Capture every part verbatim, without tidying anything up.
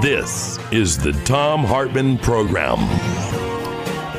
This is the Thom Hartmann Program.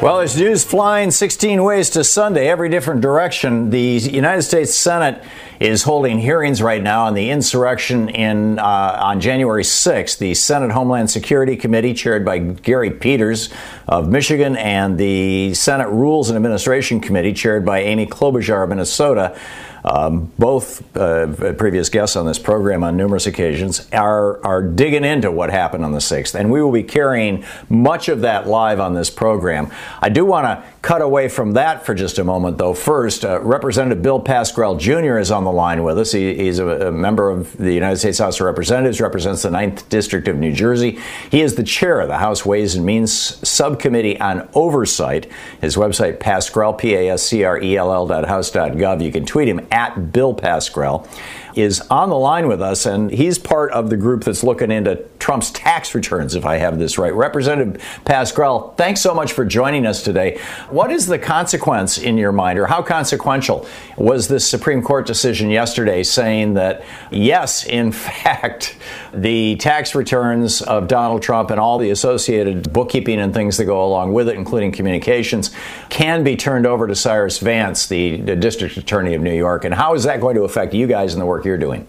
Well, there's news flying sixteen ways to Sunday, every different direction. The United States Senate is holding hearings right now on the insurrection in uh, on January sixth. The Senate Homeland Security Committee, chaired by Gary Peters of Michigan, and the Senate Rules and Administration Committee, chaired by Amy Klobuchar of Minnesota, Um, both uh, previous guests on this program on numerous occasions are, are digging into what happened on the sixth, and we will be carrying much of that live on this program. I do want to cut away from that for just a moment, though. First, uh, Representative Bill Pascrell Junior is on the line with us. He, he's a, a member of the United States House of Representatives, represents the ninth District of New Jersey. He is the chair of the House Ways and Means Subcommittee on Oversight. His website, Pascrell, P A S C R E L L dot house dot gov. You can tweet him at Bill Pascrell, is on the line with us, and he's part of the group that's looking into Trump's tax returns, if I have this right. Representative Pascrell, thanks so much for joining us today. What is the consequence in your mind, or how consequential was this Supreme Court decision yesterday saying that, yes, in fact, the tax returns of Donald Trump and all the associated bookkeeping and things that go along with it, including communications, can be turned over to Cyrus Vance, the, the district attorney of New York? And how is that going to affect you guys in the work you're doing?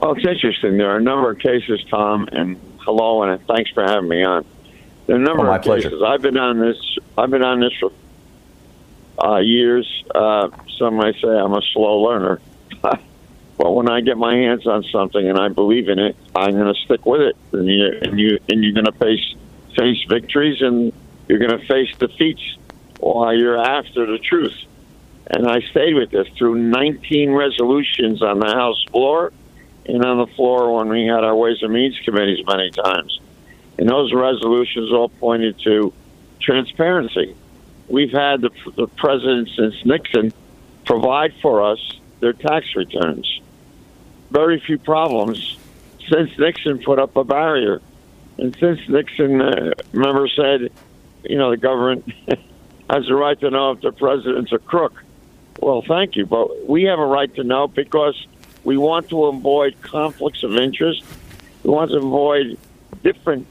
Well, it's interesting. There are a number of cases, Tom, and hello, and thanks for having me on. There are a number oh, my of pleasure. cases. I've been on this. I've been on this for uh, years. Uh, some might say I'm a slow learner, but when I get my hands on something and I believe in it, I'm going to stick with it. And you and you and you're going to face face victories, and you're going to face defeats while you're after the truth. And I stayed with this through nineteen resolutions on the House floor and on the floor when we had our Ways and Means Committees many times. And those resolutions all pointed to transparency. We've had the, the president since Nixon provide for us their tax returns. Very few problems since Nixon put up a barrier. And since Nixon, uh, remember, said, you know, the government has the right to know if the president's a crook. Well, thank you, but we have a right to know because we want to avoid conflicts of interest. We want to avoid different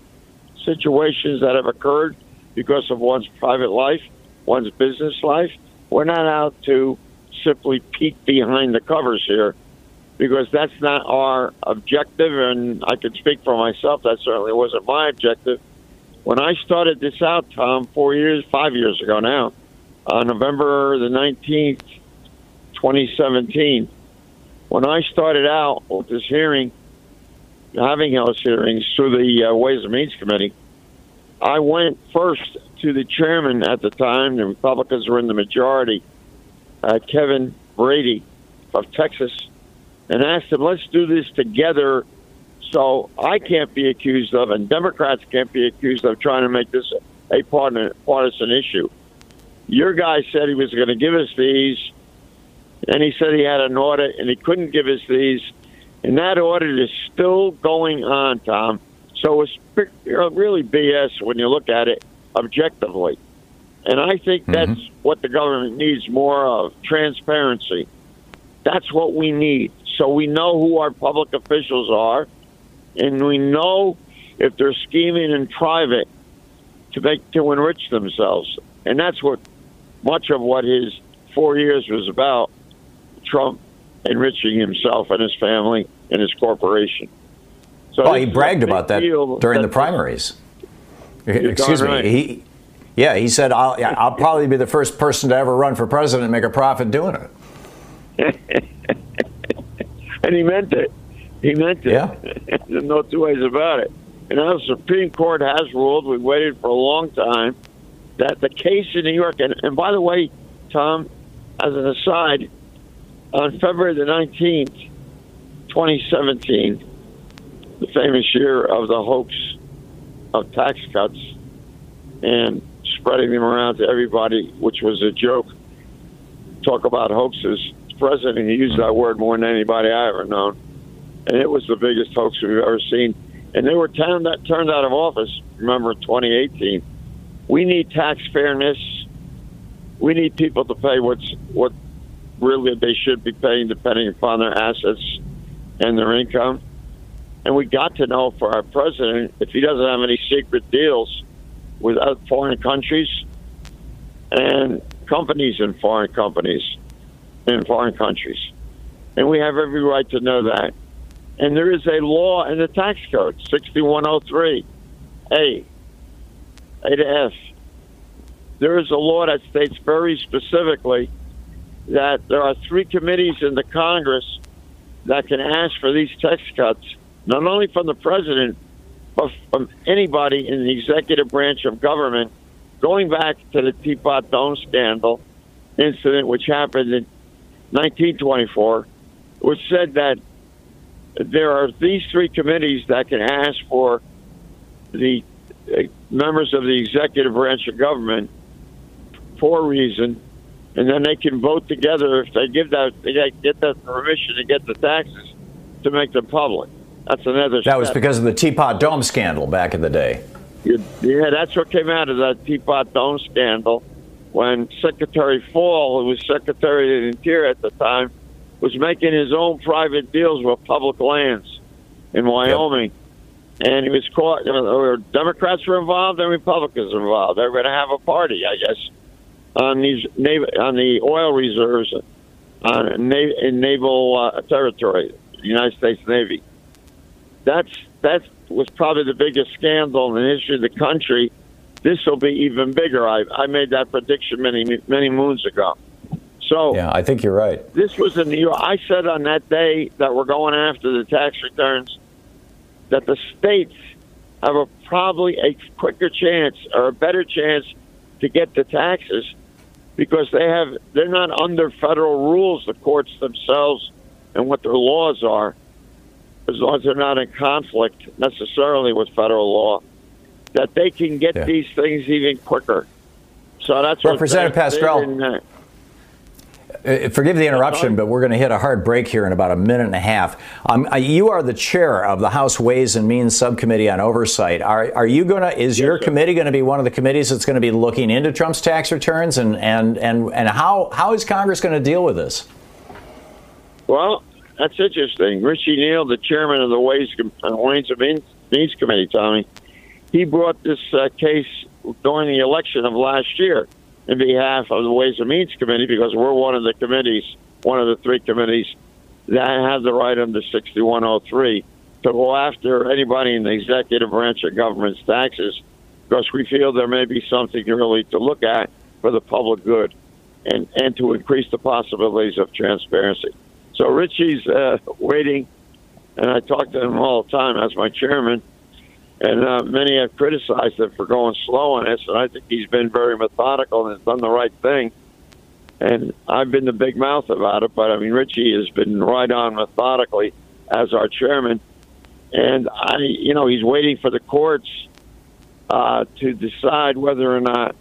situations that have occurred because of one's private life, one's business life. We're not out to simply peek behind the covers here because that's not our objective, and I can speak for myself. That certainly wasn't my objective. When I started this out, Tom, four years, five years ago now, on November the nineteenth, twenty seventeen, when I started out with this hearing, having those hearings through the uh, Ways and Means Committee, I went first to the chairman at the time. The Republicans were in the majority, uh, Kevin Brady of Texas, and asked him, let's do this together so I can't be accused of, and Democrats can't be accused of, trying to make this a partisan issue. Your guy said he was going to give us these, and he said he had an audit, and he couldn't give us these. And that audit is still going on, Tom. So it's really B S when you look at it objectively. And I think that's mm-hmm. what the government needs more of, transparency. That's what we need. So we know who our public officials are, and we know if they're scheming in private to make to enrich themselves. And that's what much of what his four years was about Trump enriching himself and his family and his corporation. So oh, he bragged about that during the primaries. Excuse me. Right. He, yeah, he said, I'll, I'll probably be the first person to ever run for president and make a profit doing it. And he meant it. He meant it. Yeah. There's no two ways about it. And now the Supreme Court has ruled, we waited for a long time, that the case in New York, and, and by the way, Tom, as an aside, on February the nineteenth, twenty seventeen, the famous year of the hoax of tax cuts and spreading them around to everybody, which was a joke. Talk about hoaxes. The president used that word more than anybody I ever known. And it was the biggest hoax we've ever seen. And they were turned out of office, remember, twenty eighteen. We need tax fairness. We need people to pay what's what really they should be paying depending upon their assets and their income. And we got to know for our president, if he doesn't have any secret deals with other foreign countries and companies in foreign companies in foreign countries. And we have every right to know that. And there is a law in the tax code, sixty-one oh three A, A to F. There is a law that states very specifically that there are three committees in the Congress that can ask for these tax cuts, not only from the president, but from anybody in the executive branch of government, going back to the Teapot Dome scandal incident, which happened in nineteen twenty-four, which said that there are these three committees that can ask for the members of the executive branch of government for a reason, and then they can vote together if they give that they get that permission to get the taxes to make them public. That's another. That step. was because of the Teapot Dome scandal back in the day. Yeah, that's what came out of that Teapot Dome scandal when Secretary Fall, who was Secretary of the Interior at the time, was making his own private deals with public lands in Wyoming. Yep. And he was caught. Or Democrats were involved and Republicans were involved. They were going to have a party, I guess, on these on the oil reserves uh, in naval uh, territory, the United States Navy. That's that was probably the biggest scandal in the history of the country. This will be even bigger. I, I made that prediction many many moons ago. So yeah, I think you're right. This was in New York. I said on that day that we're going after the tax returns that the states have a, probably a quicker chance or a better chance to get the taxes because they have they're not under federal rules, the courts themselves and what their laws are. As long as they're not in conflict necessarily with federal law, that they can get yeah. these things even quicker. So that's Representative what Pascrell. Uh, forgive the interruption, but we're going to hit a hard break here in about a minute and a half. Um, you are the chair of the House Ways and Means Subcommittee on Oversight. Are are you going to? Is yes, your sir. committee going to be one of the committees that's going to be looking into Trump's tax returns? And and and and how how is Congress going to deal with this? Well. That's interesting. Richie Neal, the chairman of the Ways and Means Committee, Tommy, he brought this uh, case during the election of last year in behalf of the Ways and Means Committee because we're one of the committees, one of the three committees that have the right under sixty-one oh three to go after anybody in the executive branch of government's taxes because we feel there may be something really to look at for the public good and, and to increase the possibilities of transparency. So Richie's uh, waiting, and I talk to him all the time as my chairman, and uh, many have criticized him for going slow on this, and I think he's been very methodical and has done the right thing. And I've been the big mouth about it, but, I mean, Richie has been right on methodically as our chairman. And, I, you know, he's waiting for the courts uh, to decide whether or not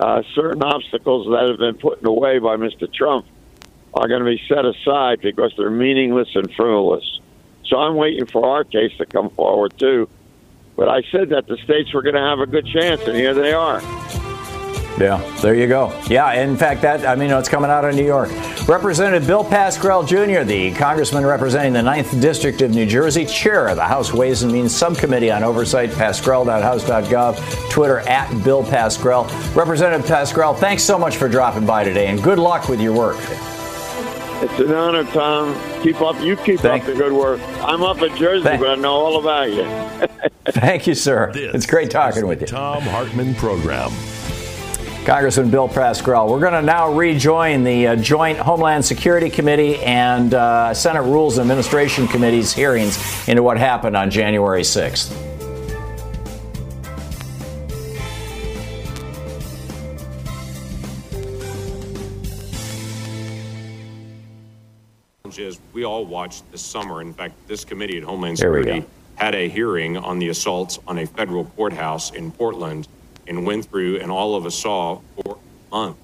uh, certain obstacles that have been put in the way by Mister Trump are going to be set aside because they're meaningless and frivolous. So I'm waiting for our case to come forward, too. But I said that the states were going to have a good chance, and here they are. Yeah, there you go. Yeah, in fact, that, I mean, it's coming out of New York. Representative Bill Pascrell Junior, the congressman representing the ninth District of New Jersey, chair of the House Ways and Means Subcommittee on Oversight, pascrell dot house dot gov, Twitter, at Bill Pascrell. Representative Pascrell, thanks so much for dropping by today, and good luck with your work. It's an honor, Tom. Keep up. You keep Thank up the good work. I'm up in Jersey, Thank but I know all about you. Thank you, sir. This it's great talking with you. Thom Hartmann Program. Congressman Bill Pascrell. We're going to now rejoin the uh, Joint Homeland Security Committee and uh, Senate Rules and Administration Committee's hearings into what happened on January sixth. Is we all watched this summer. In fact, this committee at Homeland Security had a hearing on the assaults on a federal courthouse in Portland and went through, and all of us saw for a month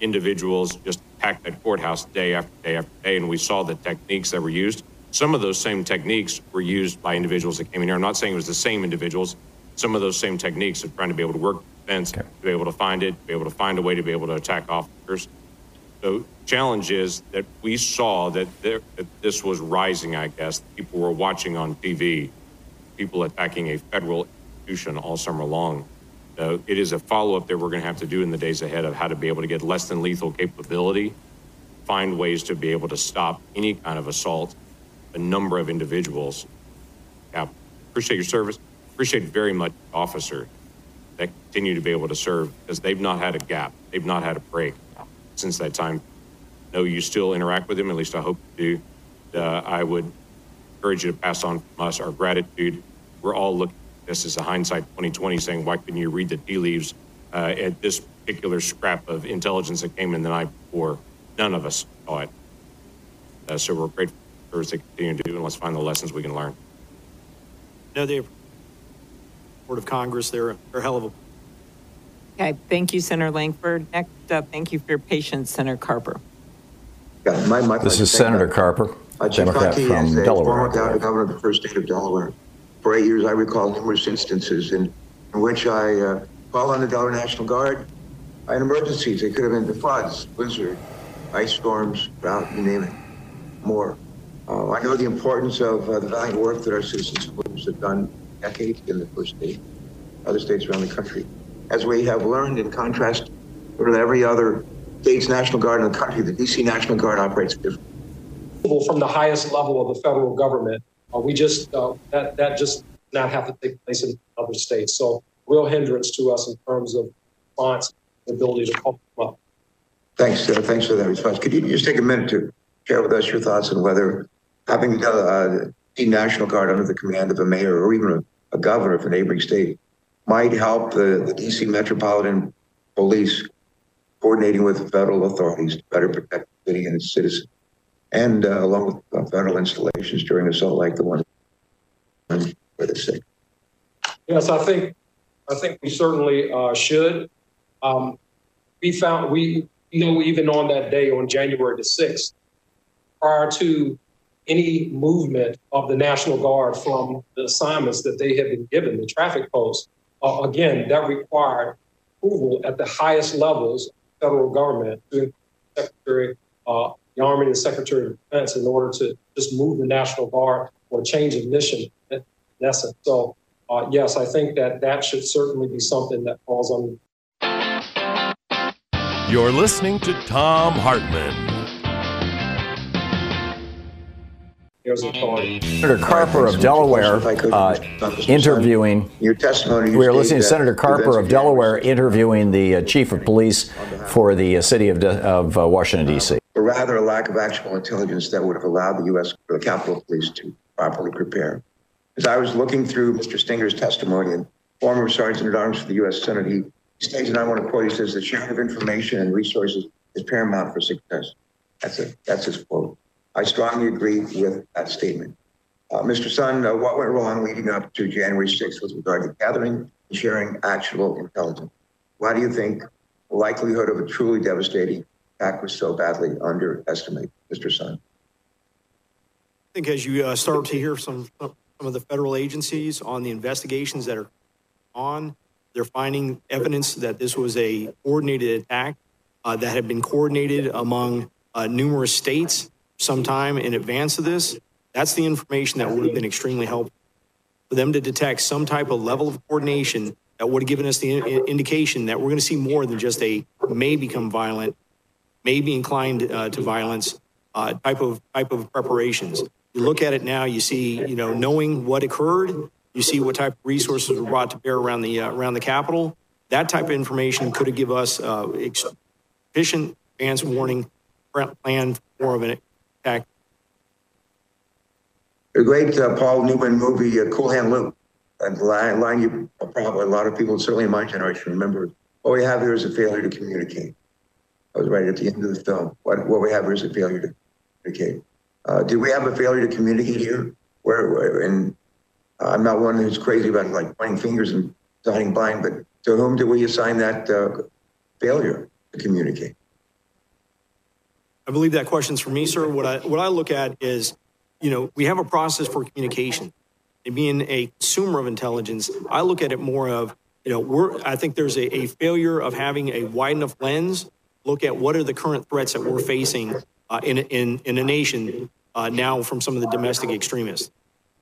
individuals just attack that courthouse day after day after day, and we saw the techniques that were used. Some of those same techniques were used by individuals that came in here. I'm not saying it was the same individuals. Some of those same techniques of trying to be able to work defense, okay. to be able to find it, to be able to find a way to be able to attack officers. The challenge is that we saw that, there, that this was rising, I guess. People were watching on T V, people attacking a federal institution all summer long. So it is a follow-up that we're going to have to do in the days ahead of how to be able to get less than lethal capability, find ways to be able to stop any kind of assault, a number of individuals. Yeah, appreciate your service. Appreciate very much the officer that continue to be able to serve because they've not had a gap. They've not had a break. Since that time, no, you still interact with them. At least I hope you do. Uh, I would encourage you to pass on from us our gratitude. We're all looking at this as a hindsight twenty twenty, saying, why couldn't you read the tea leaves uh, at this particular scrap of intelligence that came in the night before? None of us saw it. Uh, so we're grateful for the service they continue to do, and let's find the lessons we can learn. No, the Board of Congress, they're, they're a hell of a... Okay, thank you, Senator Lankford. Next up, thank you for your patience, Senator Carper. Yeah, my, my this is Senator that. Carper, uh, Democrat Contee from Delaware. Former Delaware. Governor of the First State of Delaware. For eight years, I recall numerous instances in, in which I uh, called on the Delaware National Guard in emergencies. They could have been the floods, blizzard, ice storms, drought, you name it, more. Uh, I know the importance of uh, the valiant work that our citizens have done decades in the First State, other states around the country. As we have learned, in contrast to every other state's National Guard in the country, the D C National Guard operates differently. From the highest level of the federal government, uh, we just uh, that that just not have to take place in other states. So, real hindrance to us in terms of response, the ability to call them up. Thanks, uh, thanks for that response. Could you just take a minute to share with us your thoughts on whether having the uh, D C National Guard under the command of a mayor or even a, a governor of a neighboring state might help the, the D C Metropolitan Police coordinating with federal authorities to better protect the city and its citizens, and uh, along with uh, federal installations during assault like the one for the city? Yes, I think I think we certainly uh, should. Um, we found we know even on that day on January the sixth, prior to any movement of the National Guard from the assignments that they had been given, the traffic posts. Uh, again, that required approval at the highest levels of the federal government, to Secretary uh, the Army and Secretary of Defense, in order to just move the National Guard or change of mission in essence. So, uh, yes, I think that that should certainly be something that falls under. You're listening to Thom Hartmann. Senator Carper of Delaware uh, interviewing. Your testimony. We are listening to Senator Carper of Delaware interviewing the uh, chief of police for the uh, city of, De- of uh, Washington, D C. Or rather, a lack of actual intelligence that would have allowed the U S or the Capitol Police to properly prepare. As I was looking through Mister Stinger's testimony, and former Sergeant at Arms for the U S Senate, he states, and I want to quote, he says, "The sharing of information and resources is paramount for success." That's it. That's his quote. I strongly agree with that statement. Uh, Mister Sund, uh, what went wrong leading up to January sixth with regard to gathering and sharing actual intelligence? Why do you think the likelihood of a truly devastating attack was so badly underestimated, Mister Sund? I think as you uh, start to hear some, some of the federal agencies on the investigations that are on, They're finding evidence that this was a coordinated attack uh, that had been coordinated among uh, numerous states sometime in advance of this. That's the information that would have been extremely helpful for them to detect some type of level of coordination that would have given us the in indication that we're going to see more than just a may become violent, may be inclined uh, to violence uh, type of type of preparations. You look at it now, you see, you know, knowing what occurred, you see what type of resources were brought to bear around the uh, around the Capitol. That type of information could have given us uh, efficient advance warning plan for of an attack. The great uh, Paul Newman movie, uh, Cool Hand Luke. I'm lying, you probably, a lot of people, certainly in my generation, remember what we have here is a failure to communicate. I was right at the end of the film. What, what we have here is a failure to communicate. Uh, do we have a failure to communicate here? Where, where and uh, I'm not one who's crazy about like pointing fingers and signing blind, but to whom do we assign that uh, failure to communicate? I believe that question's for me, sir. What I what I look at is, you know, we have a process for communication. And being a consumer of intelligence, I look at it more of, you know, we're, I think there's a, a failure of having a wide enough lens, look at what are the current threats that we're facing uh, in, in, in a nation uh, now from some of the domestic extremists.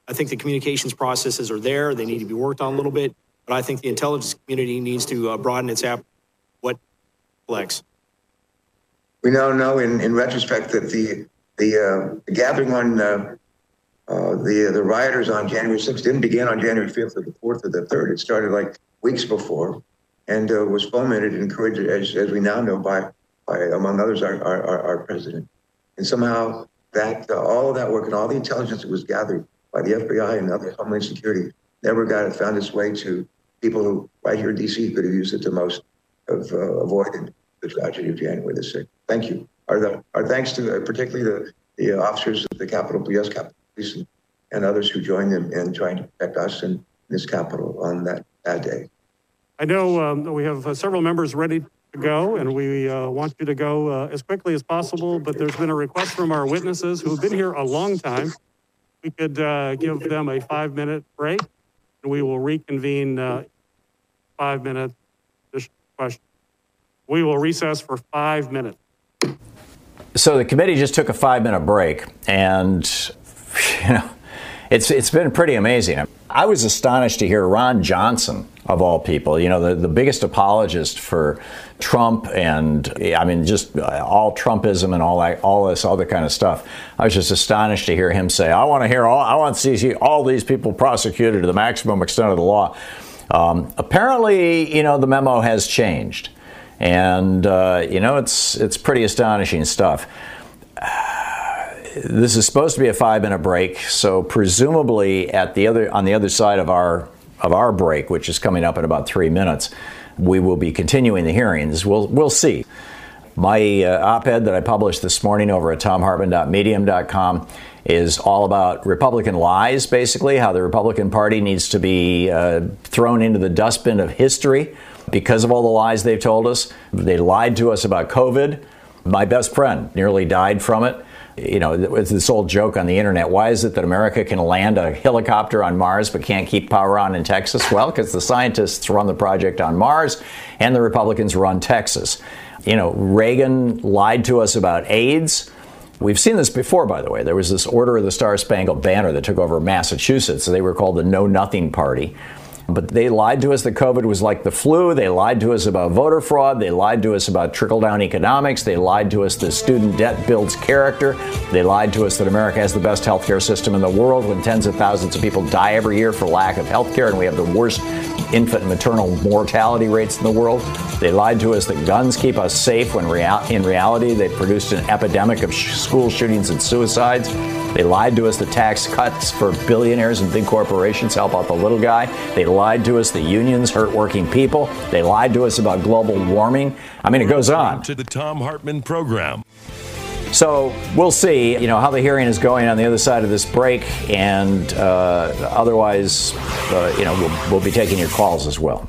I think the communications processes are there. They need to be worked on a little bit, but I think the intelligence community needs to uh, broaden its app. What flex? We now know in, in retrospect that the, the, uh, the gathering on uh, Uh, the the rioters on January sixth didn't begin on January fifth or the fourth or the third. It started like weeks before, and uh, was fomented and encouraged, as as we now know, by by among others our our, our president. And somehow that uh, all of that work and all the intelligence that was gathered by the F B I and other Homeland Security never got it. Found its way to people who right here in D C could have used it the most, have uh, avoided the tragedy of January the sixth. Thank you. Our the, our thanks to uh, particularly the the officers of the Capitol, U S Capitol and others who joined them in trying to protect us in this Capitol on that, that day. I know um, we have uh, several members ready to go, and we uh, want you to go uh, as quickly as possible, but there's been a request from our witnesses who've been here a long time. We could uh, give them a five-minute break, and we will reconvene uh, five-minute question. We will recess for five minutes. So the committee just took a five-minute break, and you know, it's it's been pretty amazing. I was astonished to hear Ron Johnson, of all people, you know, the, the biggest apologist for Trump and, I mean, just all Trumpism and all that, all this other kind of stuff. I was just astonished to hear him say, I want to hear all, I want to see, see all these people prosecuted to the maximum extent of the law. Um, apparently, you know, the memo has changed. And, uh, you know, it's, it's pretty astonishing stuff. This is supposed to be a five-minute break, so presumably at the other on the other side of our of our break, which is coming up in about three minutes, we will be continuing the hearings. We'll we'll see. My uh, op-ed that I published this morning over at tom hartmann dot medium dot com is all about Republican lies, basically how the Republican Party needs to be uh, thrown into the dustbin of history because of all the lies they've told us. They lied to us about COVID. My best friend nearly died from it. You know, it's this old joke on the internet. Why is it that America can land a helicopter on Mars but can't keep power on in Texas? Well, because the scientists run the project on Mars and the Republicans run Texas. You know, Reagan lied to us about AIDS. We've seen this before, by the way. There was this Order of the Star-Spangled Banner that took over Massachusetts. They were called the Know Nothing Party. But they lied to us that COVID was like the flu. They lied to us about voter fraud. They lied to us about trickle-down economics. They lied to us that student debt builds character. They lied to us that America has the best health care system in the world when tens of thousands of people die every year for lack of health care and we have the worst infant and maternal mortality rates in the world. They lied to us that guns keep us safe when rea- in reality they produced an epidemic of sh- school shootings and suicides. They lied to us that tax cuts for billionaires and big corporations help out the little guy. They lied to us that unions hurt working people. They lied to us about global warming. I mean, it goes on. To the Thom Hartmann program. So we'll see, you know, how the hearing is going on the other side of this break. And uh, otherwise, uh, you know, we'll, we'll be taking your calls as well.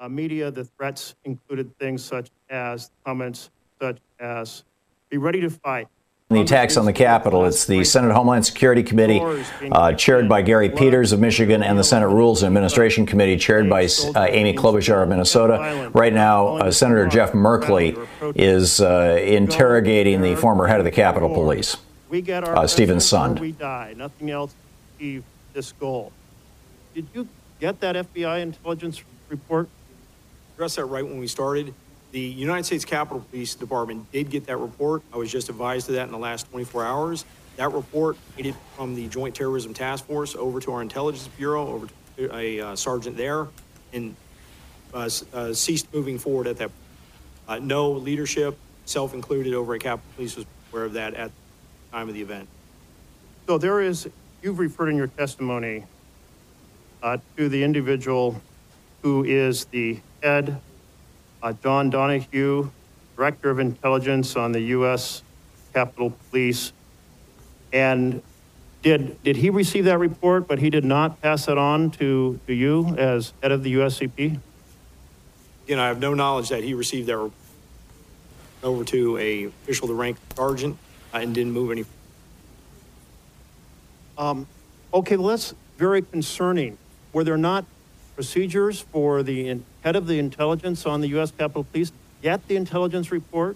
Uh, media, the threats included things such as comments such as, be ready to fight. The attacks on the Capitol, it's the Senate Homeland Security Committee uh, chaired by Gary Peters of Michigan and the Senate Rules and Administration Committee chaired by uh, Amy Klobuchar of Minnesota. Right now, uh, Senator Jeff Merkley is uh, interrogating the former head of the Capitol Police, uh, Steven Sund. We die. Nothing else to achieve this goal. Did you get that F B I intelligence report? Address that right when we started. The United States Capitol Police Department did get that report. I was just advised of that in the last twenty-four hours. That report made it from the Joint Terrorism Task Force over to our Intelligence Bureau, over to a uh, sergeant there, and uh, uh, ceased moving forward at that point. Uh, no leadership, self included, over at Capitol Police was aware of that at the time of the event. So there is, you've referred in your testimony uh, to the individual who is the head Uh, John Donahue, Director of Intelligence on the U S Capitol Police. And did did he receive that report, but he did not pass it on to, to you as head of the U S C P? Again, I have no knowledge that he received that report over to a official to rank sergeant uh, and didn't move any. Um, okay, well, that's very concerning. Were there not procedures for the in- head of the intelligence on the U S Capitol Police, get the intelligence report,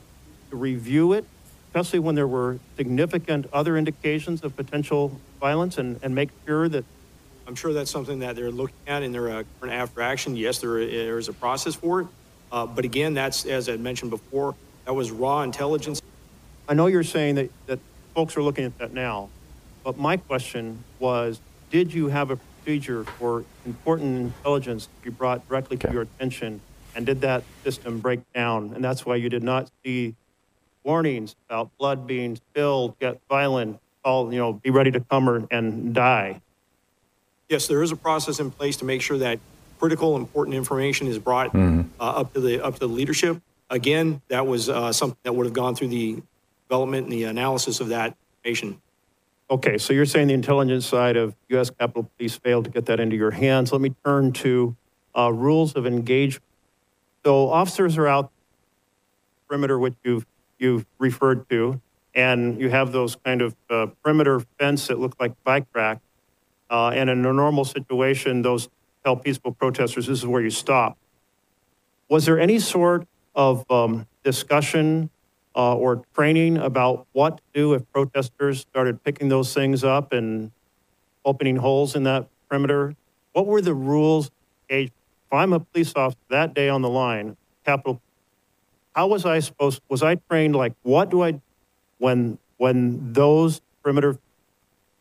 to review it, especially when there were significant other indications of potential violence, and, and make sure that... I'm sure that's something that they're looking at in their uh, current after action. Yes, there is a process for it. Uh, but again, that's, as I mentioned before, that was raw intelligence. I know you're saying that, that folks are looking at that now, but my question was, did you have a procedure for important intelligence to be brought directly okay. to your attention, and did that system break down? And that's why you did not see warnings about blood being spilled, get violent, all, you know, be ready to come or, and die. Yes, there is a process in place to make sure that critical, important information is brought mm-hmm. uh, up to the up to the leadership. Again, that was uh, something that would have gone through the development and the analysis of that information. Okay, so you're saying the intelligence side of U S Capitol Police failed to get that into your hands. Let me turn to uh, rules of engagement. So officers are out perimeter, which you've you've referred to, and you have those kind of uh, perimeter fence that look like bike rack. Uh, and in a normal situation, those tell peaceful protesters, this is where you stop. Was there any sort of um, discussion Uh, or training about what to do if protesters started picking those things up and opening holes in that perimeter? What were the rules? If I'm a police officer that day on the line, Capitol, how was I supposed, was I trained like, what do I do when, when those perimeter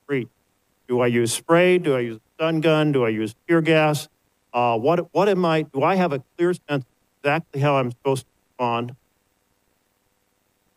breach? Do I use spray? Do I use a stun gun? Do I use tear gas? Uh, what, what am I, do I have a clear sense of exactly how I'm supposed to respond?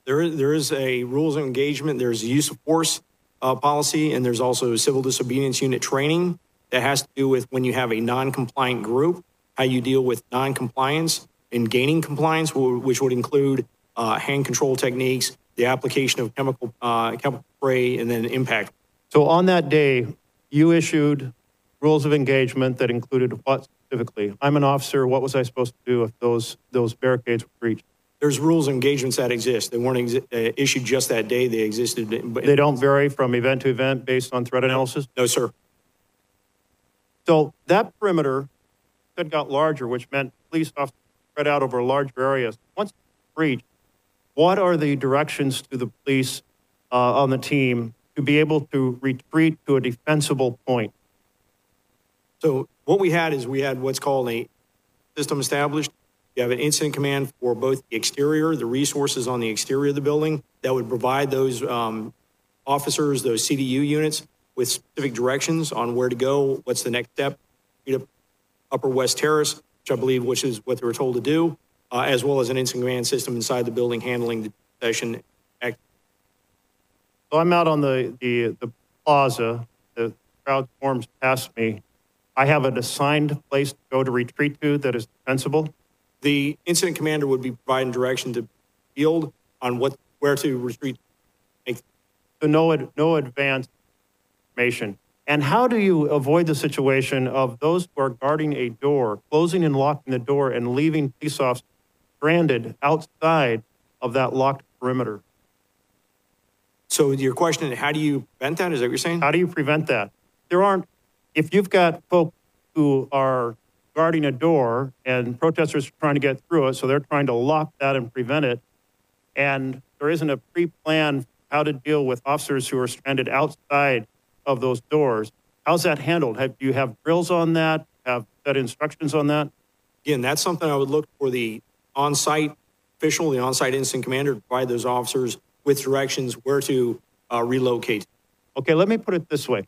There is, there is a rules of engagement, there's a use of force uh, policy, and there's also civil disobedience unit training that has to do with when you have a non-compliant group, how you deal with non-compliance and gaining compliance, which would include uh, hand control techniques, the application of chemical, uh, chemical spray, and then impact. So on that day, you issued rules of engagement that included what specifically? I'm an officer. What was I supposed to do if those those barricades were breached? There's rules of engagements that exist. They weren't exi- uh, issued just that day. They existed. In- they don't vary from event to event based on threat analysis? No, sir. So that perimeter could got larger, which meant police officers spread out over larger areas. Once breached, what are the directions to the police uh, on the team to be able to retreat to a defensible point? So what we had is we had what's called a system established. You have an incident command for both the exterior, the resources on the exterior of the building that would provide those um, officers, those C D U units, with specific directions on where to go, what's the next step, Upper West Terrace, which I believe which is what they were told to do, uh, as well as an incident command system inside the building handling the session. So I'm out on the, the, the plaza. The crowd forms past me. I have an assigned place to go to retreat to that is defensible. The incident commander would be providing direction to field on what, where to retreat. So no, no advance information. And how do you avoid the situation of those who are guarding a door, closing and locking the door, and leaving police officers stranded outside of that locked perimeter? So your question, how do you prevent that? Is that what you're saying? How do you prevent that? There aren't, if you've got folks who are guarding a door and protesters are trying to get through it, so they're trying to lock that and prevent it, and there isn't a pre-plan how to deal with officers who are stranded outside of those doors, how's that handled? Have, do you have drills on that? Have set instructions on that? Again, that's something I would look for the on-site official, the on-site incident commander, to provide those officers with directions where to uh, relocate. Okay, let me put it this way.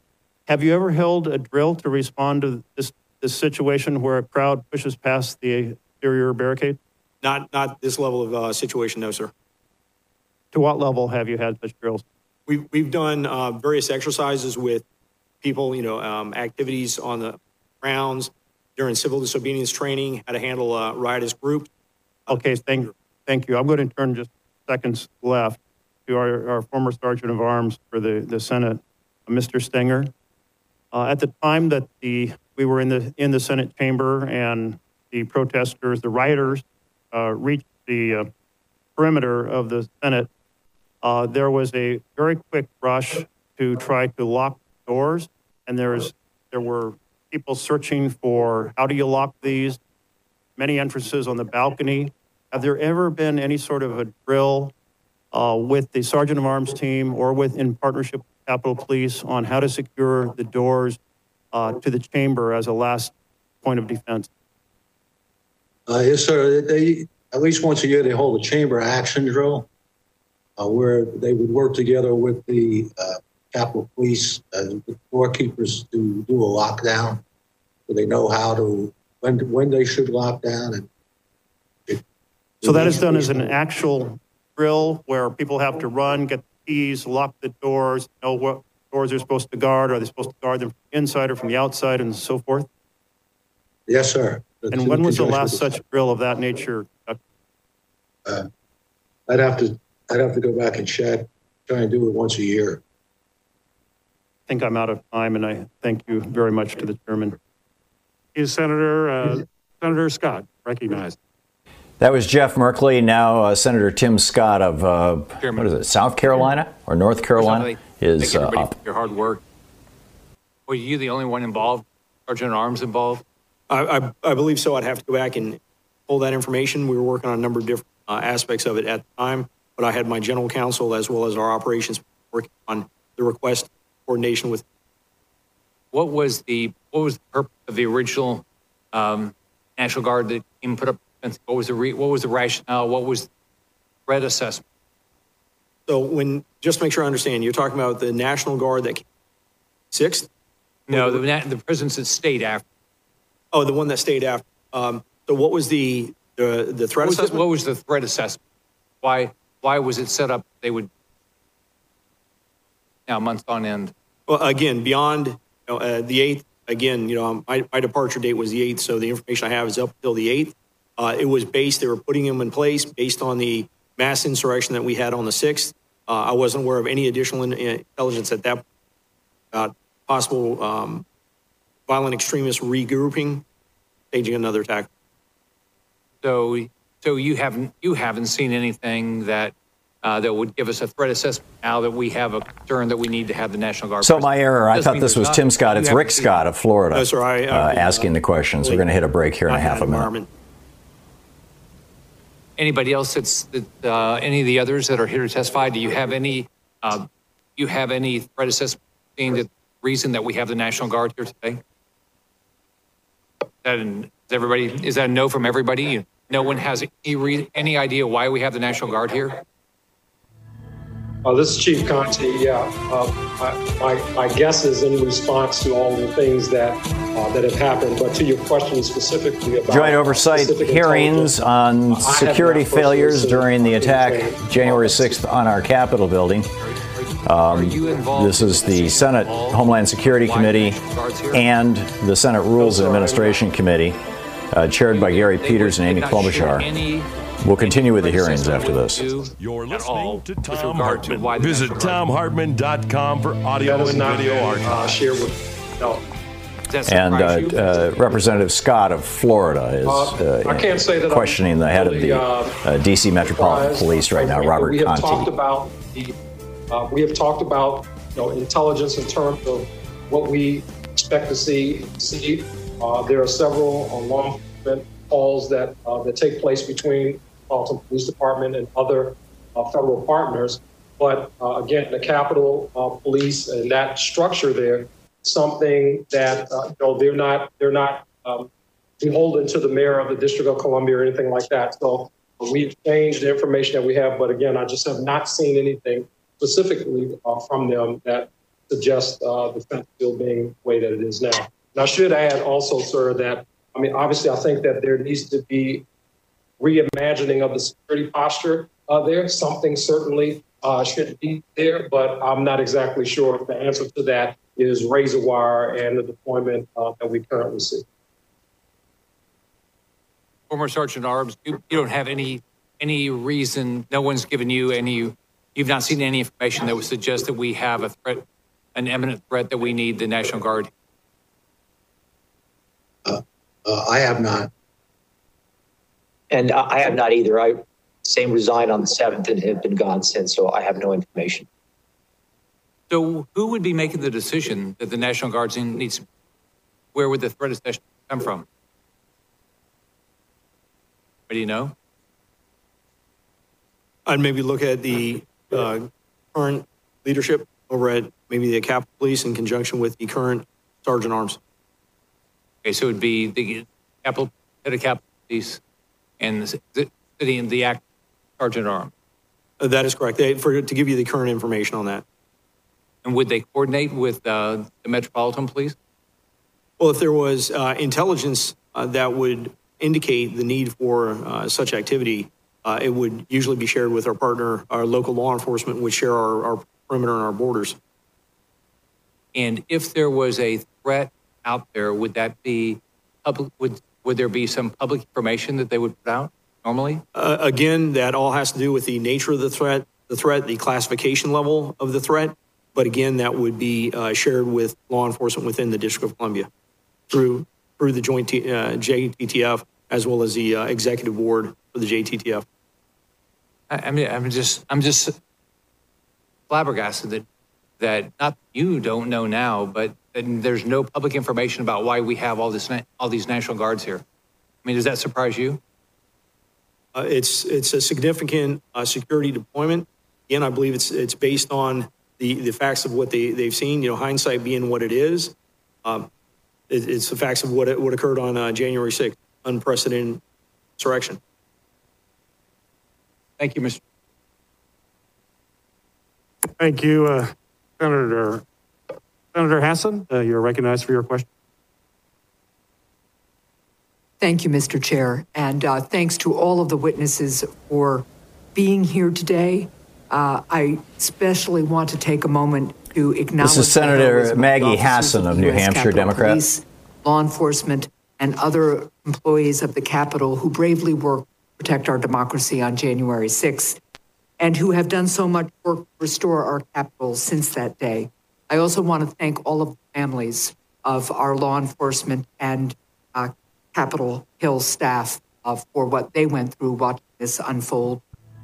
Have you ever held a drill to respond to this, this situation where a crowd pushes past the exterior barricade? Not not this level of uh, situation, no, sir. To what level have you had such drills? We've, we've done uh, various exercises with people, you know, um, activities on the grounds during civil disobedience training, how to handle uh, riotous groups. Okay, thank, thank you. I'm going to turn just seconds left to our, our former Sergeant of Arms for the, the Senate, Mister Stenger. Uh, at the time that the we were in the in the Senate chamber and the protesters, the rioters, uh, reached the uh, perimeter of the Senate, Uh, there was a very quick rush to try to lock doors, and there's there were people searching for how do you lock these, many entrances on the balcony. Have there ever been any sort of a drill uh, with the Sergeant of Arms team or with in partnership with Capitol Police on how to secure the doors uh, to the chamber as a last point of defense? Uh, yes, sir. They, at least once a year, they hold a chamber action drill, Uh, where they would work together with the uh, Capitol Police, uh, the doorkeepers, to do a lockdown, so they know how to when when they should lock down. And it, so that is done as an actual drill where people have to run, get the keys, lock the doors, know what doors they're supposed to guard. Are they supposed to guard them from the inside or from the outside, and so forth? Yes, sir. That's and when was the last such drill of that nature? Uh, I'd have to. I'd have to go back and check, try and do it once a year. I think I'm out of time, and I thank you very much to the chairman. Is Senator uh, Senator Scott recognized? That was Jeff Merkley. Now uh, Senator Tim Scott of uh, what is it, South Carolina or North Carolina, is uh, up. For your hard work. Were you the only one involved? Sergeant at Arms involved? I, I I believe so. I'd have to go back and pull that information. We were working on a number of different uh, aspects of it at the time. But I had my general counsel as well as our operations working on the request coordination with. What was the what was the purpose of the original um, National Guard that came put up? What was the re, what was the rationale? What was the threat assessment? So when just to make sure I understand, you're talking about the National Guard that came sixth? No, the the prisons that stayed after. Oh, the one that stayed after. Um, so what was the the, the threat what assessment? Was the, what was the threat assessment? Why? Why was it set up? They would now months on end. Well, again, beyond you know, uh, the eighth Again, you know, my, my departure date was the eighth, so the information I have is up until the eighth. Uh, it was based, they were putting him in place based on the mass insurrection that we had on the sixth. Uh, I wasn't aware of any additional in, in intelligence at that point about possible um, violent extremists regrouping, staging another attack. So, so you haven't you haven't seen anything that uh, that would give us a threat assessment now that we have a concern that we need to have the National Guard. So my error. I thought this was Tim Scott. It's Rick Scott of Florida. No, sir, I, uh, uh, asking the questions. We're going to hit a break here in a half a minute. Anybody else that's that, uh, any of the others that are here to testify? Do you have any? Uh, you have any threat assessment? Being the reason that we have the National Guard here today. That is everybody. Is that a no from everybody? No one has any, re- any idea why we have the National Guard here? Uh, this is Chief Contee. Yeah, uh, my, my, my guess is in response to all the things that uh, that have happened. But to your question specifically about joint oversight hearings on security failures during the attack January sixth on our Capitol building. Um, this is the Senate Homeland Security Committee and the Senate Rules and Administration Committee, uh, chaired by Gary Peters and Amy Klobuchar. We'll continue with the hearings after this. You're listening to Thom Hartmann. Visit Thom Hartmann dot com for audio and video archives. And uh, uh, Representative Scott of Florida is uh, uh, in, questioning the head of the uh, D C. Metropolitan Police right now, Robert Contee. Uh, we have talked about, you know, intelligence in terms of what we expect to see. see. Uh, there are several uh, law enforcement calls that uh, that take place between Baltimore uh, Police Department and other uh, federal partners. But uh, again, the Capitol uh, Police and that structure there, something that uh, you know they're not they're not um, beholden to the mayor of the District of Columbia or anything like that. So we exchange the information that we have. But again, I just have not seen anything specifically uh, from them that suggests uh, the fence bill being the way that it is now. And I should add also, sir, that, I mean, obviously, I think that there needs to be reimagining of the security posture uh, there. Something certainly uh, should be there, but I'm not exactly sure if the answer to that is razor wire and the deployment uh, that we currently see. Former Sergeant Arbs, you, you don't have any any reason, no one's given you any. You've not seen any information that would suggest that we have a threat, an imminent threat that we need the National Guard? Uh, uh, I have not. And I have not either. I same resigned on the seventh and have been gone since, so I have no information. So who would be making the decision that the National Guard needs? Where would the threat assessment come from? What do you know? I'd maybe look at the uh, current leadership over at maybe the Capitol Police in conjunction with the current Sergeant Arms. Okay, so it would be the Capitol, head of Capitol Police and the city and the act Sergeant Arms. Uh, that is correct. They, for, to give you the current information on that. And would they coordinate with uh, the Metropolitan Police? Well, if there was uh, intelligence uh, that would indicate the need for uh, such activity, Uh, it would usually be shared with our partner, our local law enforcement, would share our, our perimeter and our borders. And if there was a threat out there, would that be public? Would would there be some public information that they would put out normally? Uh, again, that all has to do with the nature of the threat, the threat, the classification level of the threat. But again, that would be uh, shared with law enforcement within the District of Columbia through through the joint T, uh, J T T F as well as the uh, executive board for the J T T F. I mean, I'm just, I'm just flabbergasted that, that not you don't know now, but that there's no public information about why we have all this, all these National Guards here. I mean, does that surprise you? Uh, it's, it's a significant uh, security deployment. Again, I believe it's, it's based on the, the facts of what they, they've seen. You know, hindsight being what it is, um, it, it's the facts of what it, what occurred on uh, January sixth, unprecedented insurrection. Thank you, Mister Thank you, uh, Senator Senator Hassan. Uh, you're recognized for your question. Thank you, Mister Chair, and uh, thanks to all of the witnesses for being here today. Uh, I especially want to take a moment to acknowledge. This is Senator Maggie Hassan of New Hampshire, Democrat. Police, law enforcement, and other employees of the Capitol who bravely worked to protect our democracy on January sixth, and who have done so much work to restore our Capitol since that day. I also want to thank all of the families of our law enforcement and uh, Capitol Hill staff uh, for what they went through watching this unfold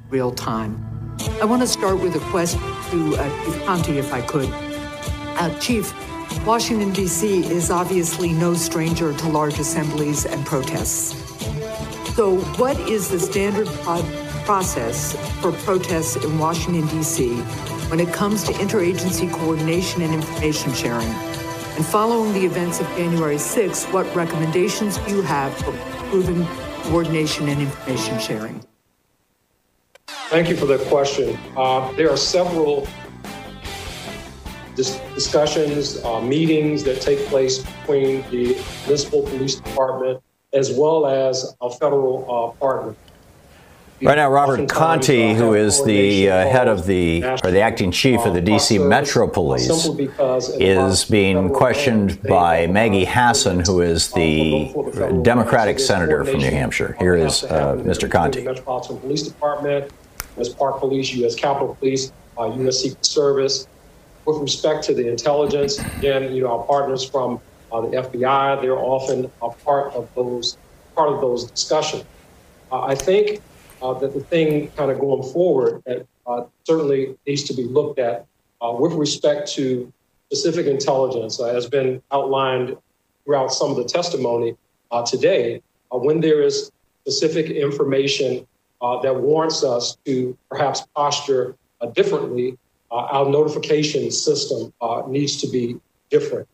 real time. I want to start with a question to uh, Chief Contee, if I could. Uh, Chief, Washington, D C is obviously no stranger to large assemblies and protests. So what is the standard pro process for protests in Washington, D C when it comes to interagency coordination and information sharing? And following the events of January sixth, what recommendations do you have for improving coordination and information sharing? Thank you for the question. Uh, there are several dis discussions, uh, meetings that take place between the municipal police department as well as a federal uh, partner. Right now, Robert Contee, uh, who is the uh, head of the, or the acting chief of the D C Metro Police, is being questioned by Maggie Hassan, who is the Democratic senator from New Hampshire. Here is uh, Mister Contee. Metropolitan Police Department, U S Park Police, U S Capitol Police, uh, U S Secret Service. With respect to the intelligence, again, you know, our partners from uh, the F B I, they're often a part of those, part of those discussions. Uh, I think uh, that the thing kind of going forward that uh, certainly needs to be looked at uh, with respect to specific intelligence, uh, has been outlined throughout some of the testimony uh, today, uh, when there is specific information Uh, that warrants us to perhaps posture uh, differently, uh, our notification system uh, needs to be different.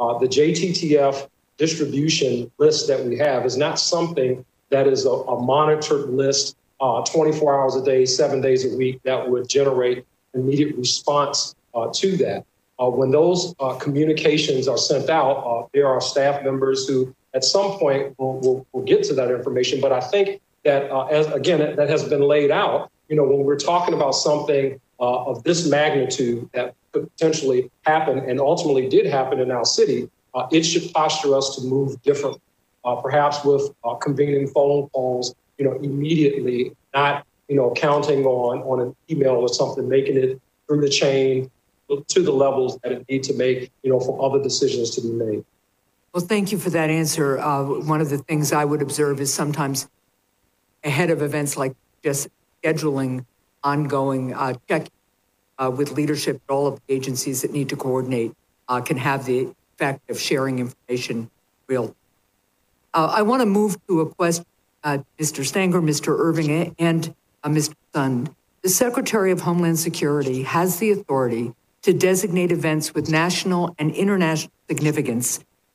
Uh, the J T T F distribution list that we have is not something that is a, a monitored list uh, twenty-four hours a day, seven days a week that would generate immediate response uh, to that. Uh, when those uh, communications are sent out, uh, there are staff members who at some point will, will, will get to that information, but I think that, uh, as, again, that has been laid out, you know, when we're talking about something uh, of this magnitude that could potentially happen and ultimately did happen in our city, uh, it should posture us to move differently, uh, perhaps with uh, convening phone calls, you know, immediately, not, you know, counting on, on an email or something, making it through the chain to the levels that it needs to make, you know, for other decisions to be made. Well, thank you for that answer. Uh, one of the things I would observe is sometimes ahead of events like just scheduling, ongoing uh, check uh, with leadership at all of the agencies that need to coordinate uh, can have the effect of sharing information real. Uh, I want to move to a question, uh, Mister Stanger, Mister Irving, and uh, Mister Sund. The Secretary of Homeland Security has the authority to designate events with national and international significance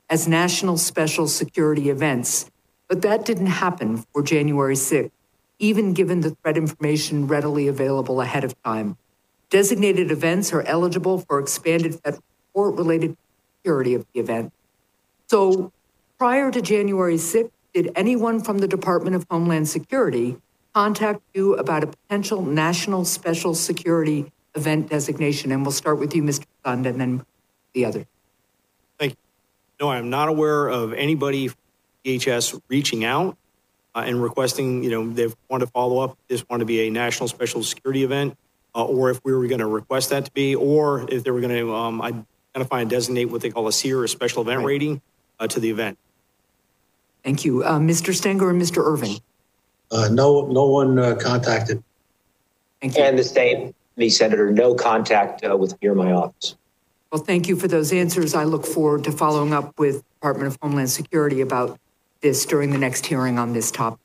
as national special security events. But that didn't happen for January sixth, even given the threat information readily available ahead of time. Designated events are eligible for expanded federal support related to security of the event. So prior to January sixth, did anyone from the Department of Homeland Security contact you about a potential national special security event designation? And we'll start with you, Mister Sund, and then the other. Thank you. No, I'm not aware of anybody D H S reaching out uh, and requesting, you know, they want to follow up. This want to be a national special security event, uh, or if we were going to request that to be, or if they were going to um, identify and designate what they call a SEER, a special event right. rating, uh, to the event. Thank you, uh, Mister Stenger and Mister Irving. Uh, no, no one uh, contacted. Thank you. And the state, the senator, no contact uh, with here in my office. Well, thank you for those answers. I look forward to following up with the Department of Homeland Security about this during the next hearing on this topic.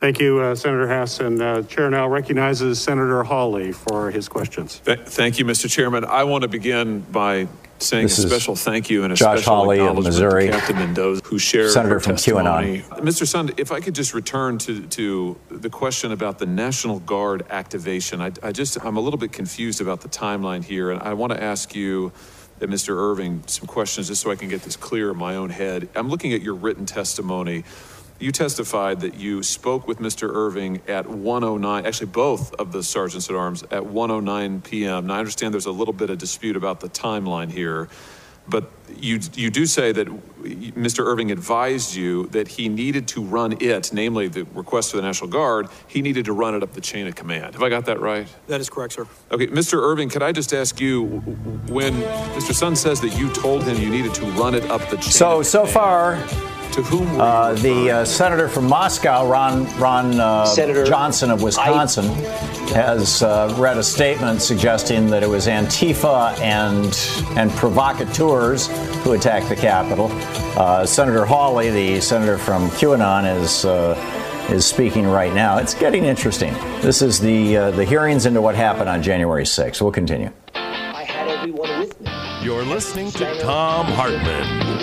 Thank you, uh, Senator Hassan. Uh, Chair now recognizes Senator Hawley for his questions. Th thank you, Mister Chairman. I want to begin by saying this a special thank you and a Josh special Hawley acknowledgement of Missouri, to Captain Mendoza, who shared Senator from testimony. QAnon. Mister Sund, if I could just return to, to the question about the National Guard activation. I, I just, I'm a little bit confused about the timeline here, and I want to ask you, and Mister Irving, some questions just so I can get this clear in my own head. I'm looking at your written testimony you testified that you spoke with Mister Irving at one oh nine, actually both of the sergeants at arms at one oh nine p m Now, I understand there's a little bit of dispute about the timeline here, but you you do say that Mister Irving advised you that he needed to run it, namely the request for the National Guard, he needed to run it up the chain of command. Have I got that right? That is correct, sir. Okay, Mister Irving, could I just ask you, when Mister Sund says that you told him you needed to run it up the chain so, of so command, far... To whom uh, the uh, senator from Moscow, Ron Ron uh, Senator Johnson of Wisconsin, I, has uh, read a statement suggesting that it was Antifa and and provocateurs who attacked the Capitol. Uh, Senator Hawley, the senator from QAnon, is uh, is speaking right now. It's getting interesting. This is the uh, the hearings into what happened on January sixth. We'll continue. I had everyone with me. You're listening to Thom Hartmann.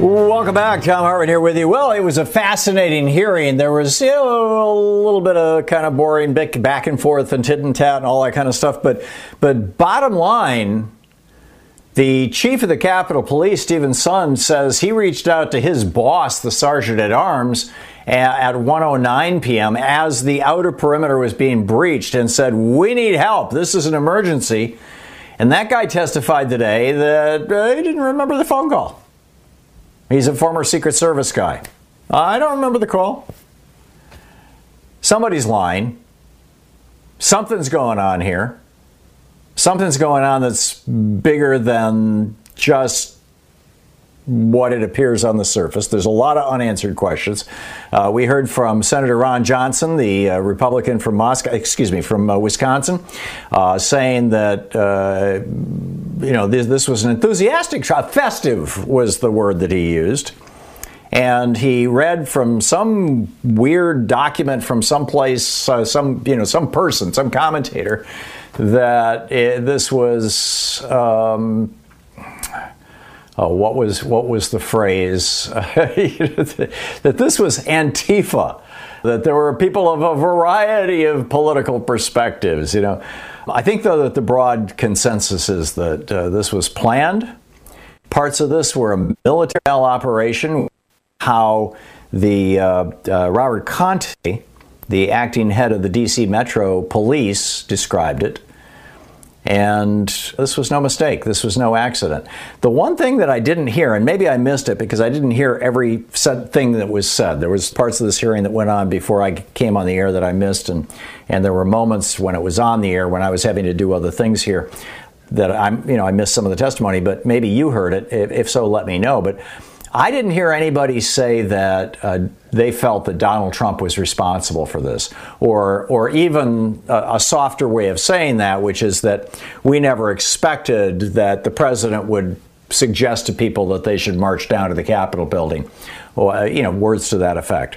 Welcome back. Thom Hartmann here with you. Well, it was a fascinating hearing. There was, you know, a little bit of kind of boring bick back and forth and tit and tat and all that kind of stuff. But but bottom line, the chief of the Capitol Police, Steven Sund, says he reached out to his boss, the sergeant at arms, at one oh nine p m as the outer perimeter was being breached and said, "We need help. This is an emergency." And that guy testified today that he didn't remember the phone call. He's a former Secret Service guy. I don't remember the call. Somebody's lying. Something's going on here. Something's going on that's bigger than just what it appears on the surface. There's a lot of unanswered questions. Uh, we heard from Senator Ron Johnson, the uh, Republican from Moscow, excuse me, from uh, Wisconsin, uh, saying that, uh, you know, this, this was an enthusiastic shot. Festive was the word that he used. And he read from some weird document from someplace, uh, some, you know, some person, some commentator, that it, this was... Um, Uh, what was what was the phrase? That this was Antifa, that there were people of a variety of political perspectives. You know, I think though that the broad consensus is that uh, this was planned. Parts of this were a military operation. How the uh, uh, Robert Contee, the acting head of the D C Metro Police, described it. And this was no mistake. This was no accident. The one thing that I didn't hear, and maybe I missed it because I didn't hear every said thing that was said. There was parts of this hearing that went on before I came on the air that I missed, and, and there were moments when it was on the air when I was having to do other things here that I'm, you know, I missed some of the testimony, but maybe you heard it. If, if so, let me know. But I didn't hear anybody say that uh, they felt that Donald Trump was responsible for this, or or even a, a softer way of saying that, which is that we never expected that the president would suggest to people that they should march down to the Capitol building, or uh, you know, words to that effect.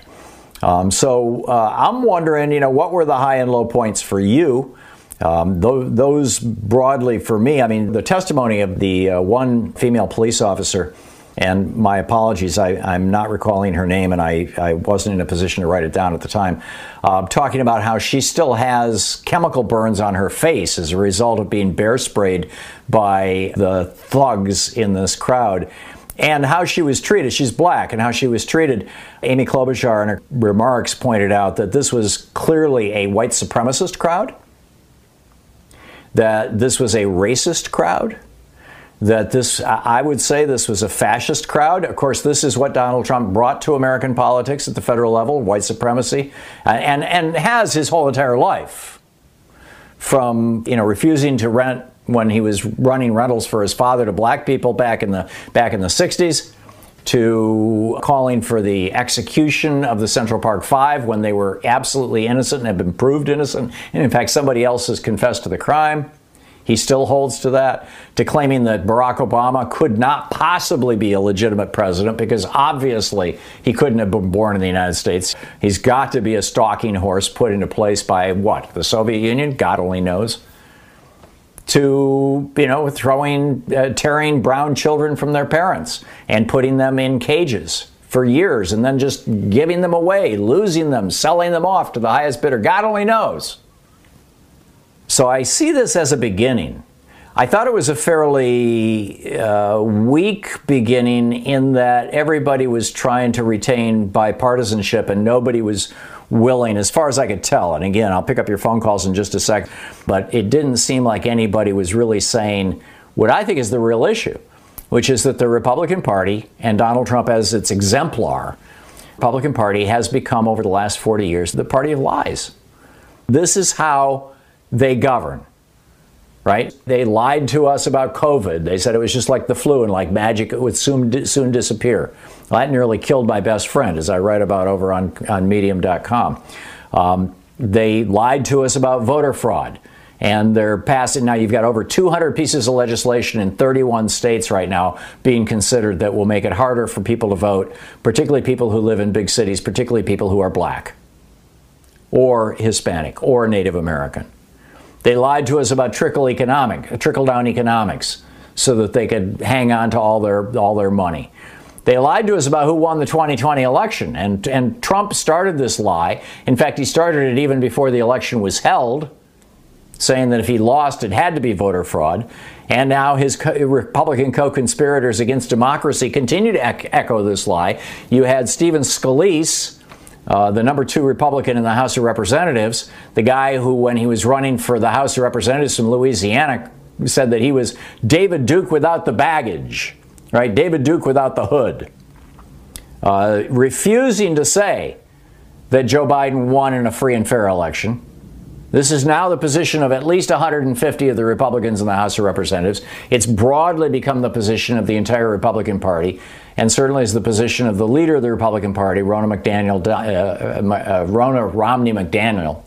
Um, so uh, I'm wondering, you know, what were the high and low points for you? Um, th- those broadly for me, I mean, the testimony of the uh, one female police officer. And my apologies, I, I'm not recalling her name, and I, I wasn't in a position to write it down at the time, uh, talking about how she still has chemical burns on her face as a result of being bear sprayed by the thugs in this crowd, and how she was treated. She's black, and how she was treated. Amy Klobuchar in her remarks pointed out that this was clearly a white supremacist crowd. that this was a racist crowd, that this, I would say this was a fascist crowd. Of course, this is what Donald Trump brought to American politics at the federal level, white supremacy, and, and has his whole entire life, from, you know, refusing to rent when he was running rentals for his father to black people back in the back in the sixties, to calling for the execution of the Central Park Five when they were absolutely innocent and have been proved innocent. And in fact, somebody else has confessed to the crime. He still holds to that, to claiming that Barack Obama could not possibly be a legitimate president because obviously he couldn't have been born in the United States. He's got to be a stalking horse put into place by what? The Soviet Union? God only knows. To, you know, throwing, uh, tearing brown children from their parents and putting them in cages for years and then just giving them away, losing them, selling them off to the highest bidder. God only knows. So I see this as a beginning. I thought it was a fairly uh, weak beginning in that everybody was trying to retain bipartisanship and nobody was willing, as far as I could tell. And again, I'll pick up your phone calls in just a sec. But it didn't seem like anybody was really saying what I think is the real issue, which is that the Republican Party and Donald Trump as its exemplar, Republican Party has become over the last forty years the party of lies. This is how they govern, right? They lied to us about COVID. They said it was just like the flu and like magic, it would soon soon disappear. Well, that nearly killed my best friend, as I write about over on, on medium dot com. Um, they lied to us about voter fraud, and they're passing. Now you've got over two hundred pieces of legislation in thirty-one states right now being considered that will make it harder for people to vote, particularly people who live in big cities, particularly people who are black or Hispanic or Native American. They lied to us about trickle economic, trickle-down economics so that they could hang on to all their all their money. They lied to us about who won the twenty twenty election, and, and Trump started this lie. In fact, he started it even before the election was held, saying that if he lost, it had to be voter fraud. And now his co- Republican co-conspirators against democracy continue to ec- echo this lie. You had Stephen Scalise, Uh, the number two Republican in the House of Representatives, the guy who, when he was running for the House of Representatives from Louisiana, said that he was David Duke without the baggage, right? David Duke without the hood, uh, refusing to say that Joe Biden won in a free and fair election. This is now the position of at least one hundred fifty of the Republicans in the House of Representatives. It's broadly become the position of the entire Republican Party, and certainly is the position of the leader of the Republican Party, Rona McDaniel, uh, uh, Rona Romney McDaniel.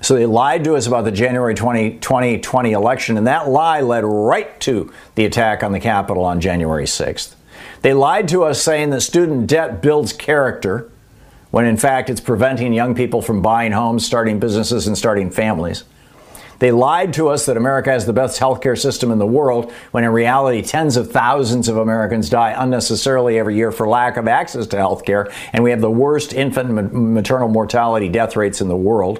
So they lied to us about the January twenty twenty election, and that lie led right to the attack on the Capitol on January sixth. They lied to us saying that student debt builds character, when in fact it's preventing young people from buying homes, starting businesses, and starting families. They lied to us that America has the best healthcare system in the world, when in reality tens of thousands of Americans die unnecessarily every year for lack of access to healthcare, and we have the worst infant and maternal mortality death rates in the world.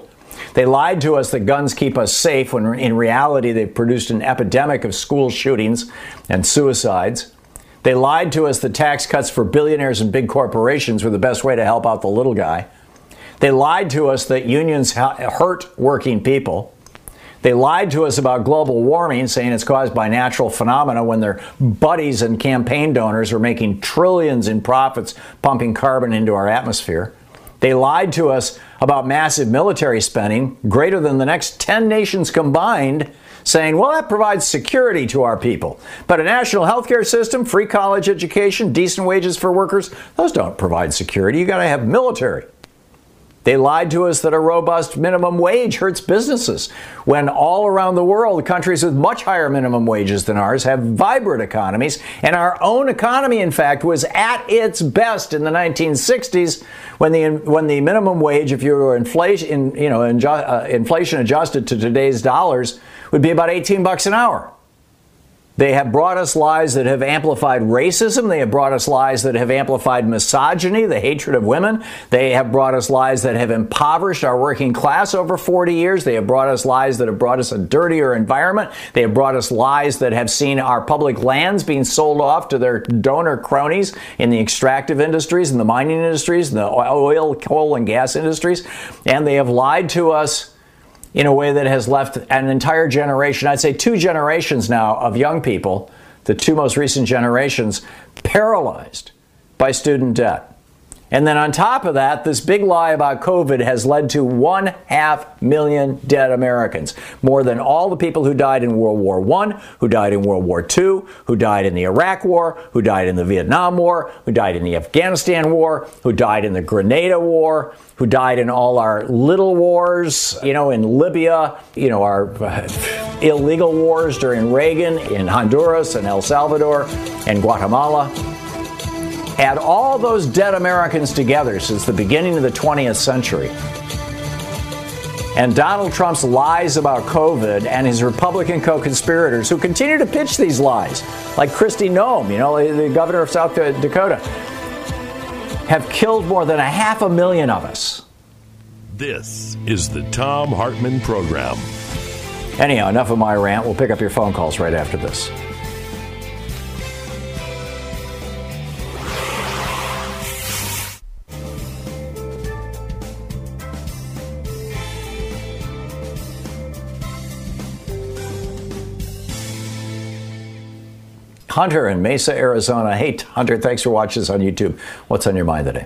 They lied to us that guns keep us safe, when in reality they've produced an epidemic of school shootings and suicides. They lied to us that tax cuts for billionaires and big corporations were the best way to help out the little guy. They lied to us that unions hurt working people. They lied to us about global warming, saying it's caused by natural phenomena, when their buddies and campaign donors are making trillions in profits pumping carbon into our atmosphere. They lied to us about massive military spending, greater than the next ten nations combined, saying, well, that provides security to our people. But a national health care system, free college education, decent wages for workers, those don't provide security. You got to have military. They lied to us that a robust minimum wage hurts businesses, when all around the world, countries with much higher minimum wages than ours have vibrant economies. And our own economy, in fact, was at its best in the nineteen sixties, when the when the minimum wage, if you were inflation, you know, inflation adjusted to today's dollars, would be about eighteen bucks an hour. They have brought us lies that have amplified racism. They have brought us lies that have amplified misogyny, the hatred of women. They have brought us lies that have impoverished our working class over forty years. They have brought us lies that have brought us a dirtier environment. They have brought us lies that have seen our public lands being sold off to their donor cronies in the extractive industries, in the mining industries, in the oil, coal, and gas industries. And they have lied to us in a way that has left an entire generation, I'd say two generations now of young people, the two most recent generations, paralyzed by student debt. And then on top of that, this big lie about COVID has led to one half million dead Americans, more than all the people who died in World War One, who died in World War Two, who died in the Iraq War, who died in the Vietnam War, who died in the Afghanistan War, who died in the Grenada War, who died in all our little wars, you know, in Libya, you know, our uh, illegal wars during Reagan, in Honduras and El Salvador and Guatemala. Add all those dead Americans together since the beginning of the twentieth century. And Donald Trump's lies about COVID and his Republican co-conspirators who continue to pitch these lies, like Kristi Noem, you know, the governor of South Dakota, have killed more than a half a million of us. This is the Thom Hartmann Program. Anyhow, enough of my rant. We'll pick up your phone calls right after this. Hunter in Mesa, Arizona. Hey, Hunter, thanks for watching us on YouTube. What's on your mind today?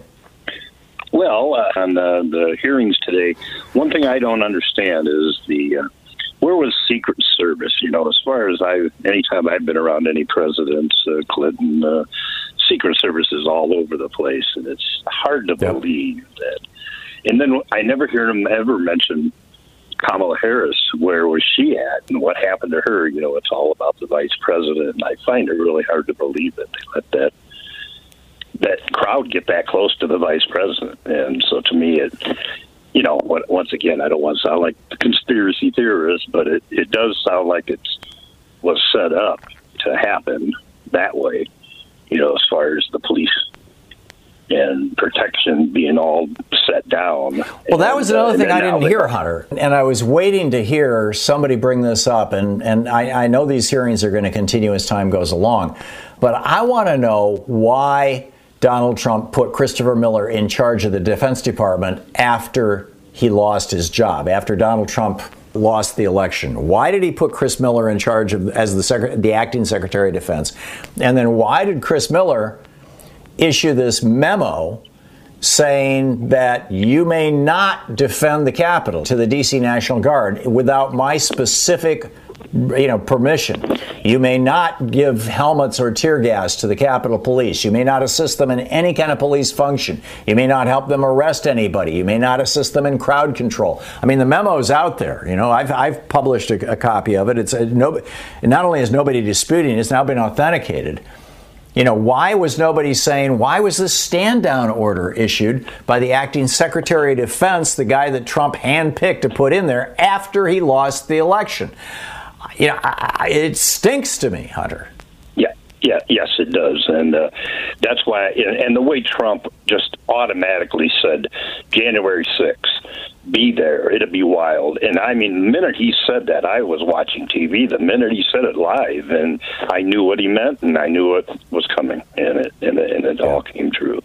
Well, uh, on the, the hearings today, one thing I don't understand is the uh, where was Secret Service? You know, as far as I, anytime I've been around any presidents, uh, Clinton, uh, Secret Service is all over the place, and it's hard to yep. believe that. And then I never hear him ever mention Kamala Harris, where was she at and what happened to her? You know, it's all about the vice president, and I find it really hard to believe that they let that that crowd get that close to the vice president. And so to me, it, you know, once again, I don't want to sound like a conspiracy theorist, but it, it does sound like it was set up to happen that way, you know, as far as the police and protection being all set down. Well, that was another uh, thing I didn't hear, Hunter, and I was waiting to hear somebody bring this up, and, and I, I know these hearings are going to continue as time goes along, but I want to know why Donald Trump put Christopher Miller in charge of the Defense Department after he lost his job, after Donald Trump lost the election. Why did he put Chris Miller in charge of, as the, sec- the acting Secretary of Defense? And then why did Chris Miller issue this memo saying that you may not defend the Capitol to the D C National Guard without my specific, you know, permission? You may not give helmets or tear gas to the Capitol Police. You may not assist them in any kind of police function. You may not help them arrest anybody. You may not assist them in crowd control. I mean, the memo's out there. You know, I've I've published a, a copy of it. It's a, no, not only is nobody disputing, it's now been authenticated. You know, why was nobody saying, why was this stand-down order issued by the acting Secretary of Defense, the guy that Trump handpicked to put in there after he lost the election? You know, I, it stinks to me, Hunter. Yeah, yeah, yes, it does. And uh, that's why, and the way Trump just automatically said January sixth, be there, it'll be wild. And I mean, the minute he said that, I was watching T V. The minute he said it live, and I knew what he meant, and I knew what was coming, and it and it, and it all came true.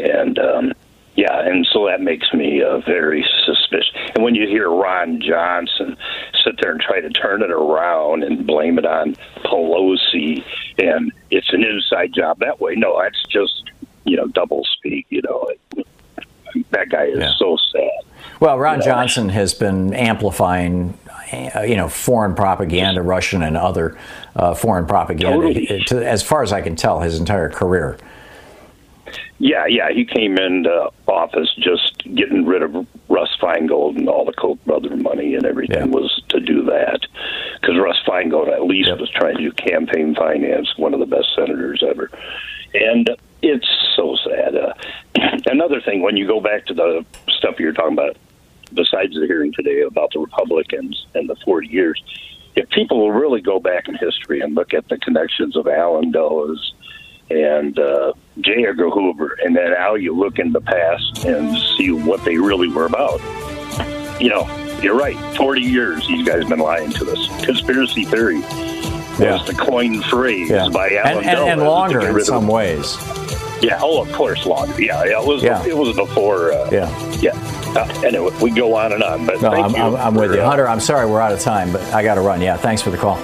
And um, yeah, and so that makes me uh, very suspicious. And when you hear Ron Johnson sit there and try to turn it around and blame it on Pelosi, and it's an inside job that way. No, that's just, you know, double speak. You know, that guy is yeah. so sad. Well, Ron Johnson has been amplifying, you know, foreign propaganda, Russian and other uh, foreign propaganda, totally. to, as far as I can tell, his entire career. Yeah, yeah. He came into office just getting rid of Russ Feingold, and all the Koch brother money and everything yeah. was to do that. Because Russ Feingold at least yep. was trying to do campaign finance, one of the best senators ever. And it's so sad. Uh, another thing, when you go back to the stuff you're talking about, besides the hearing today about the Republicans and the forty years, if people will really go back in history and look at the connections of Alan Dulles and uh, J. Edgar Hoover, and then how you look in the past and see what they really were about. You know, you're right. forty years, these guys have been lying to us. Conspiracy theory was yeah. the coined phrase yeah. by Alan and, Dulles. And, and longer in some ways. Yeah, oh, of course, longer. Yeah, yeah, it was, yeah. It was before. Uh, yeah. Yeah. Uh, anyway, we go on and on. But no, thank I'm, you I'm, I'm with you. Hunter, I'm sorry we're out of time, but I got to run. Yeah, thanks for the call.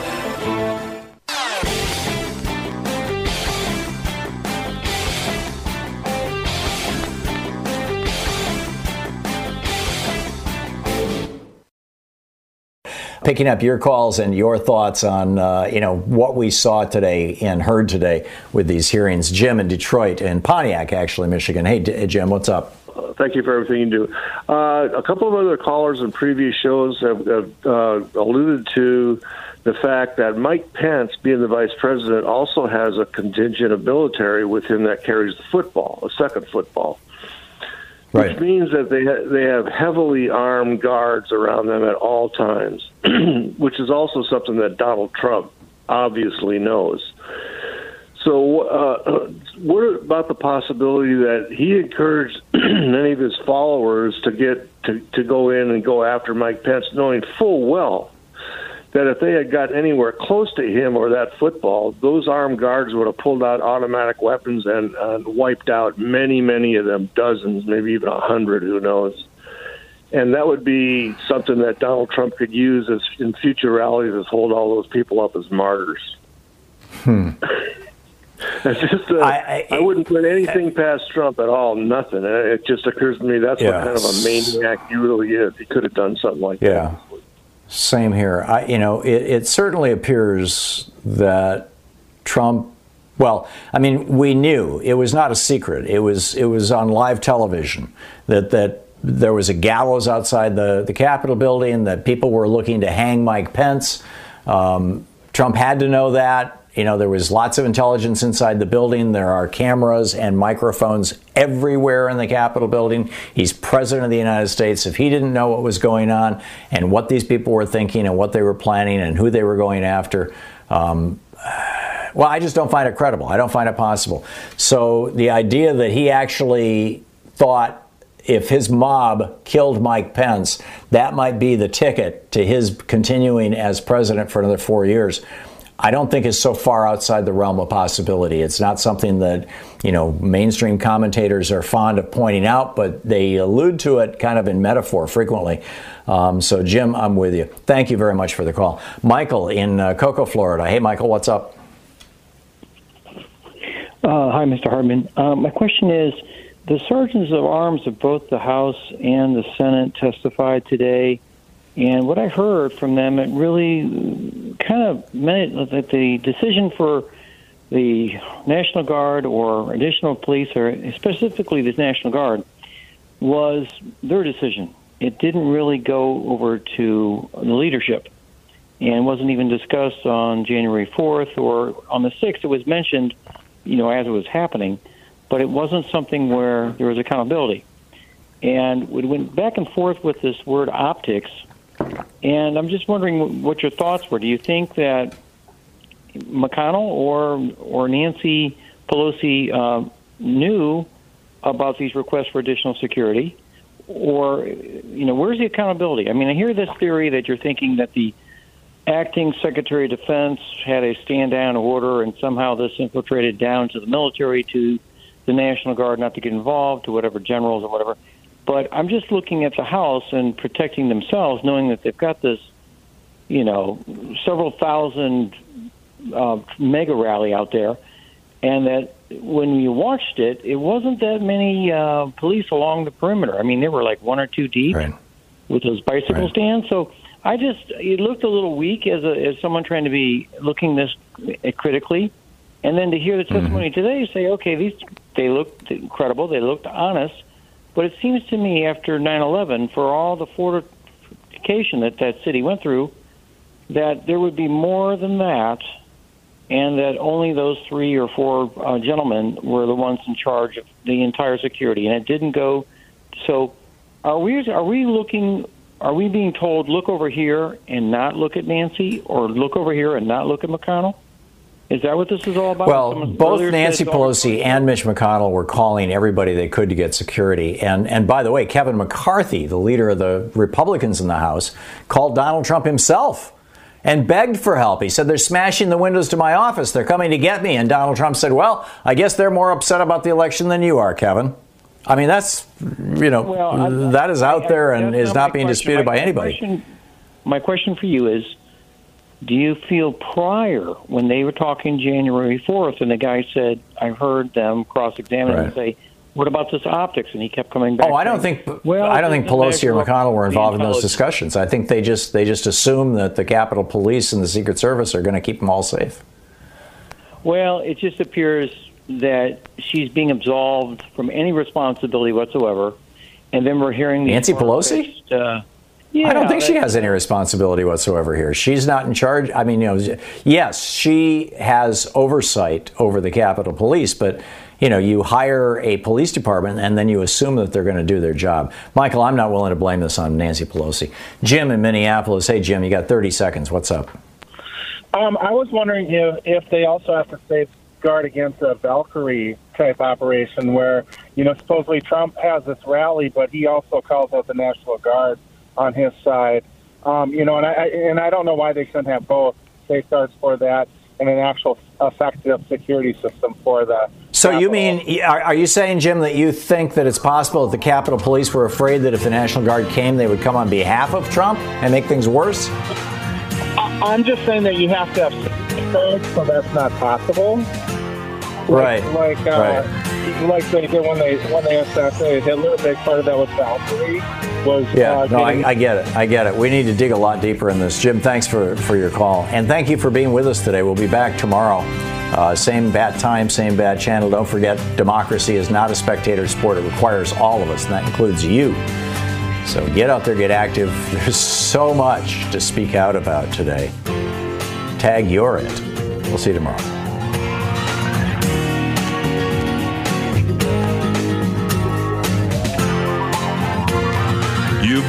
Picking up your calls and your thoughts on, uh, you know, what we saw today and heard today with these hearings. Jim in Detroit and Pontiac, actually, Michigan. Hey, D- Jim, what's up? Thank you for everything you do. Uh, a couple of other callers in previous shows have, have uh, alluded to the fact that Mike Pence, being the vice president, also has a contingent of military with him that carries the football, a second football. Right. Which means that they ha- they have heavily armed guards around them at all times, which is also something that Donald Trump obviously knows. So uh, what about the possibility that he encouraged many of his followers to get to, to go in and go after Mike Pence, knowing full well that if they had got anywhere close to him or that football, those armed guards would have pulled out automatic weapons and uh, wiped out many, many of them, dozens, maybe even a hundred, who knows. And that would be something that Donald Trump could use as, in future rallies, to hold all those people up as martyrs. Hmm. That's just a, I, I, I wouldn't put anything I, past Trump at all, nothing. It just occurs to me that's yeah. what kind of a maniac he really is. He could have done something like yeah. that. Same here. I, you know, it, it certainly appears that Trump, well, I mean, we knew. It was not a secret. It was it was on live television that, that there was a gallows outside the, the Capitol building, that people were looking to hang Mike Pence. Um, Trump had to know that. You know, there was lots of intelligence inside the building. There are cameras and microphones everywhere in the Capitol building. He's president of the United States. If he didn't know what was going on and what these people were thinking and what they were planning and who they were going after, um, well, I just don't find it credible. I don't find it possible. So the idea that he actually thought if his mob killed Mike Pence, that might be the ticket to his continuing as president for another four years. I don't think it's so far outside the realm of possibility. It's not something that, you know, mainstream commentators are fond of pointing out, but they allude to it kind of in metaphor frequently. Um, so, Jim, I'm with you. Thank you very much for the call. Michael in uh, Cocoa, Florida. Hey, Michael, what's up? Uh, hi, Mister Hartmann. Uh, my question is, the sergeants of arms of both the House and the Senate testified today. And what I heard from them, it really kind of meant that the decision for the National Guard or additional police, or specifically the National Guard, was their decision. It didn't really go over to the leadership and wasn't even discussed on January fourth or on the sixth. It was mentioned, you know, as it was happening, but it wasn't something where there was accountability. And we went back and forth with this word optics. And I'm just wondering what your thoughts were. Do you think that McConnell or or Nancy Pelosi uh, knew about these requests for additional security? Or, you know, where's the accountability? I mean, I hear this theory that you're thinking that the acting Secretary of Defense had a stand-down order and somehow this infiltrated down to the military, to the National Guard not to get involved, to whatever generals or whatever. But I'm just looking at the House and protecting themselves, knowing that they've got this, you know, several thousand uh, mega rally out there, and that when you watched it, it wasn't that many uh, police along the perimeter. I mean, they were like one or two deep right. with those bicycle right. stands. So I just, it looked a little weak as a, as someone trying to be looking this critically, and then to hear the testimony mm-hmm. today, you say, okay, these they looked credible, they looked honest. But it seems to me after nine eleven, for all the fortification that that city went through, that there would be more than that, and that only those three or four uh, gentlemen were the ones in charge of the entire security, and it didn't go. So are we are we looking, are we being told, look over here and not look at Nancy, or look over here and not look at McConnell? Is that what this is all about? Well, both Nancy Pelosi and Mitch McConnell were calling everybody they could to get security. And and by the way, Kevin McCarthy, the leader of the Republicans in the House, called Donald Trump himself and begged for help. He said, they're smashing the windows to my office. They're coming to get me. And Donald Trump said, well, I guess they're more upset about the election than you are, Kevin. I mean, that's, you know, well, I, that is out I, I, there and is not being question. disputed my by anybody. Question, my question for you is, do you feel prior, when they were talking January fourth, and the guy said, I heard them cross-examine right. and say, what about this optics? And he kept coming back. Oh, I don't think well, I don't think Pelosi or McConnell were involved in those discussions. I think they just they just assume that the Capitol Police and the Secret Service are going to keep them all safe. Well, it just appears that she's being absolved from any responsibility whatsoever. And then we're hearing Nancy Pelosi. Uh, yeah, I don't think she has any responsibility whatsoever here. She's not in charge. I mean, you know, yes, she has oversight over the Capitol Police, but. You know, you hire a police department and then you assume that they're going to do their job. Michael, I'm not willing to blame this on Nancy Pelosi. Jim in Minneapolis. Hey, Jim, you got thirty seconds. What's up? Um, I was wondering if, if they also have to safeguard against a Valkyrie type operation where, you know, supposedly Trump has this rally, but he also calls out the National Guard on his side. Um, you know, and I and I don't know why they shouldn't have both safeguards for that and an actual effective security system for the. So you mean, are you saying, Jim, that you think that it's possible that the Capitol Police were afraid that if the National Guard came, they would come on behalf of Trump and make things worse? I'm just saying that you have to have safeguards, so that's not possible. Right. Like, like, uh, right. like they did when they when they assassinated Hitler. A big part of that was Valkyrie. Was, yeah, uh, no, I, I get it. I get it. We need to dig a lot deeper in this. Jim, thanks for, for your call. And thank you for being with us today. We'll be back tomorrow. Uh, same bad time, same bad channel. Don't forget, democracy is not a spectator sport. It requires all of us, and that includes you. So get out there, get active. There's so much to speak out about today. Tag, you're it. We'll see you tomorrow. You've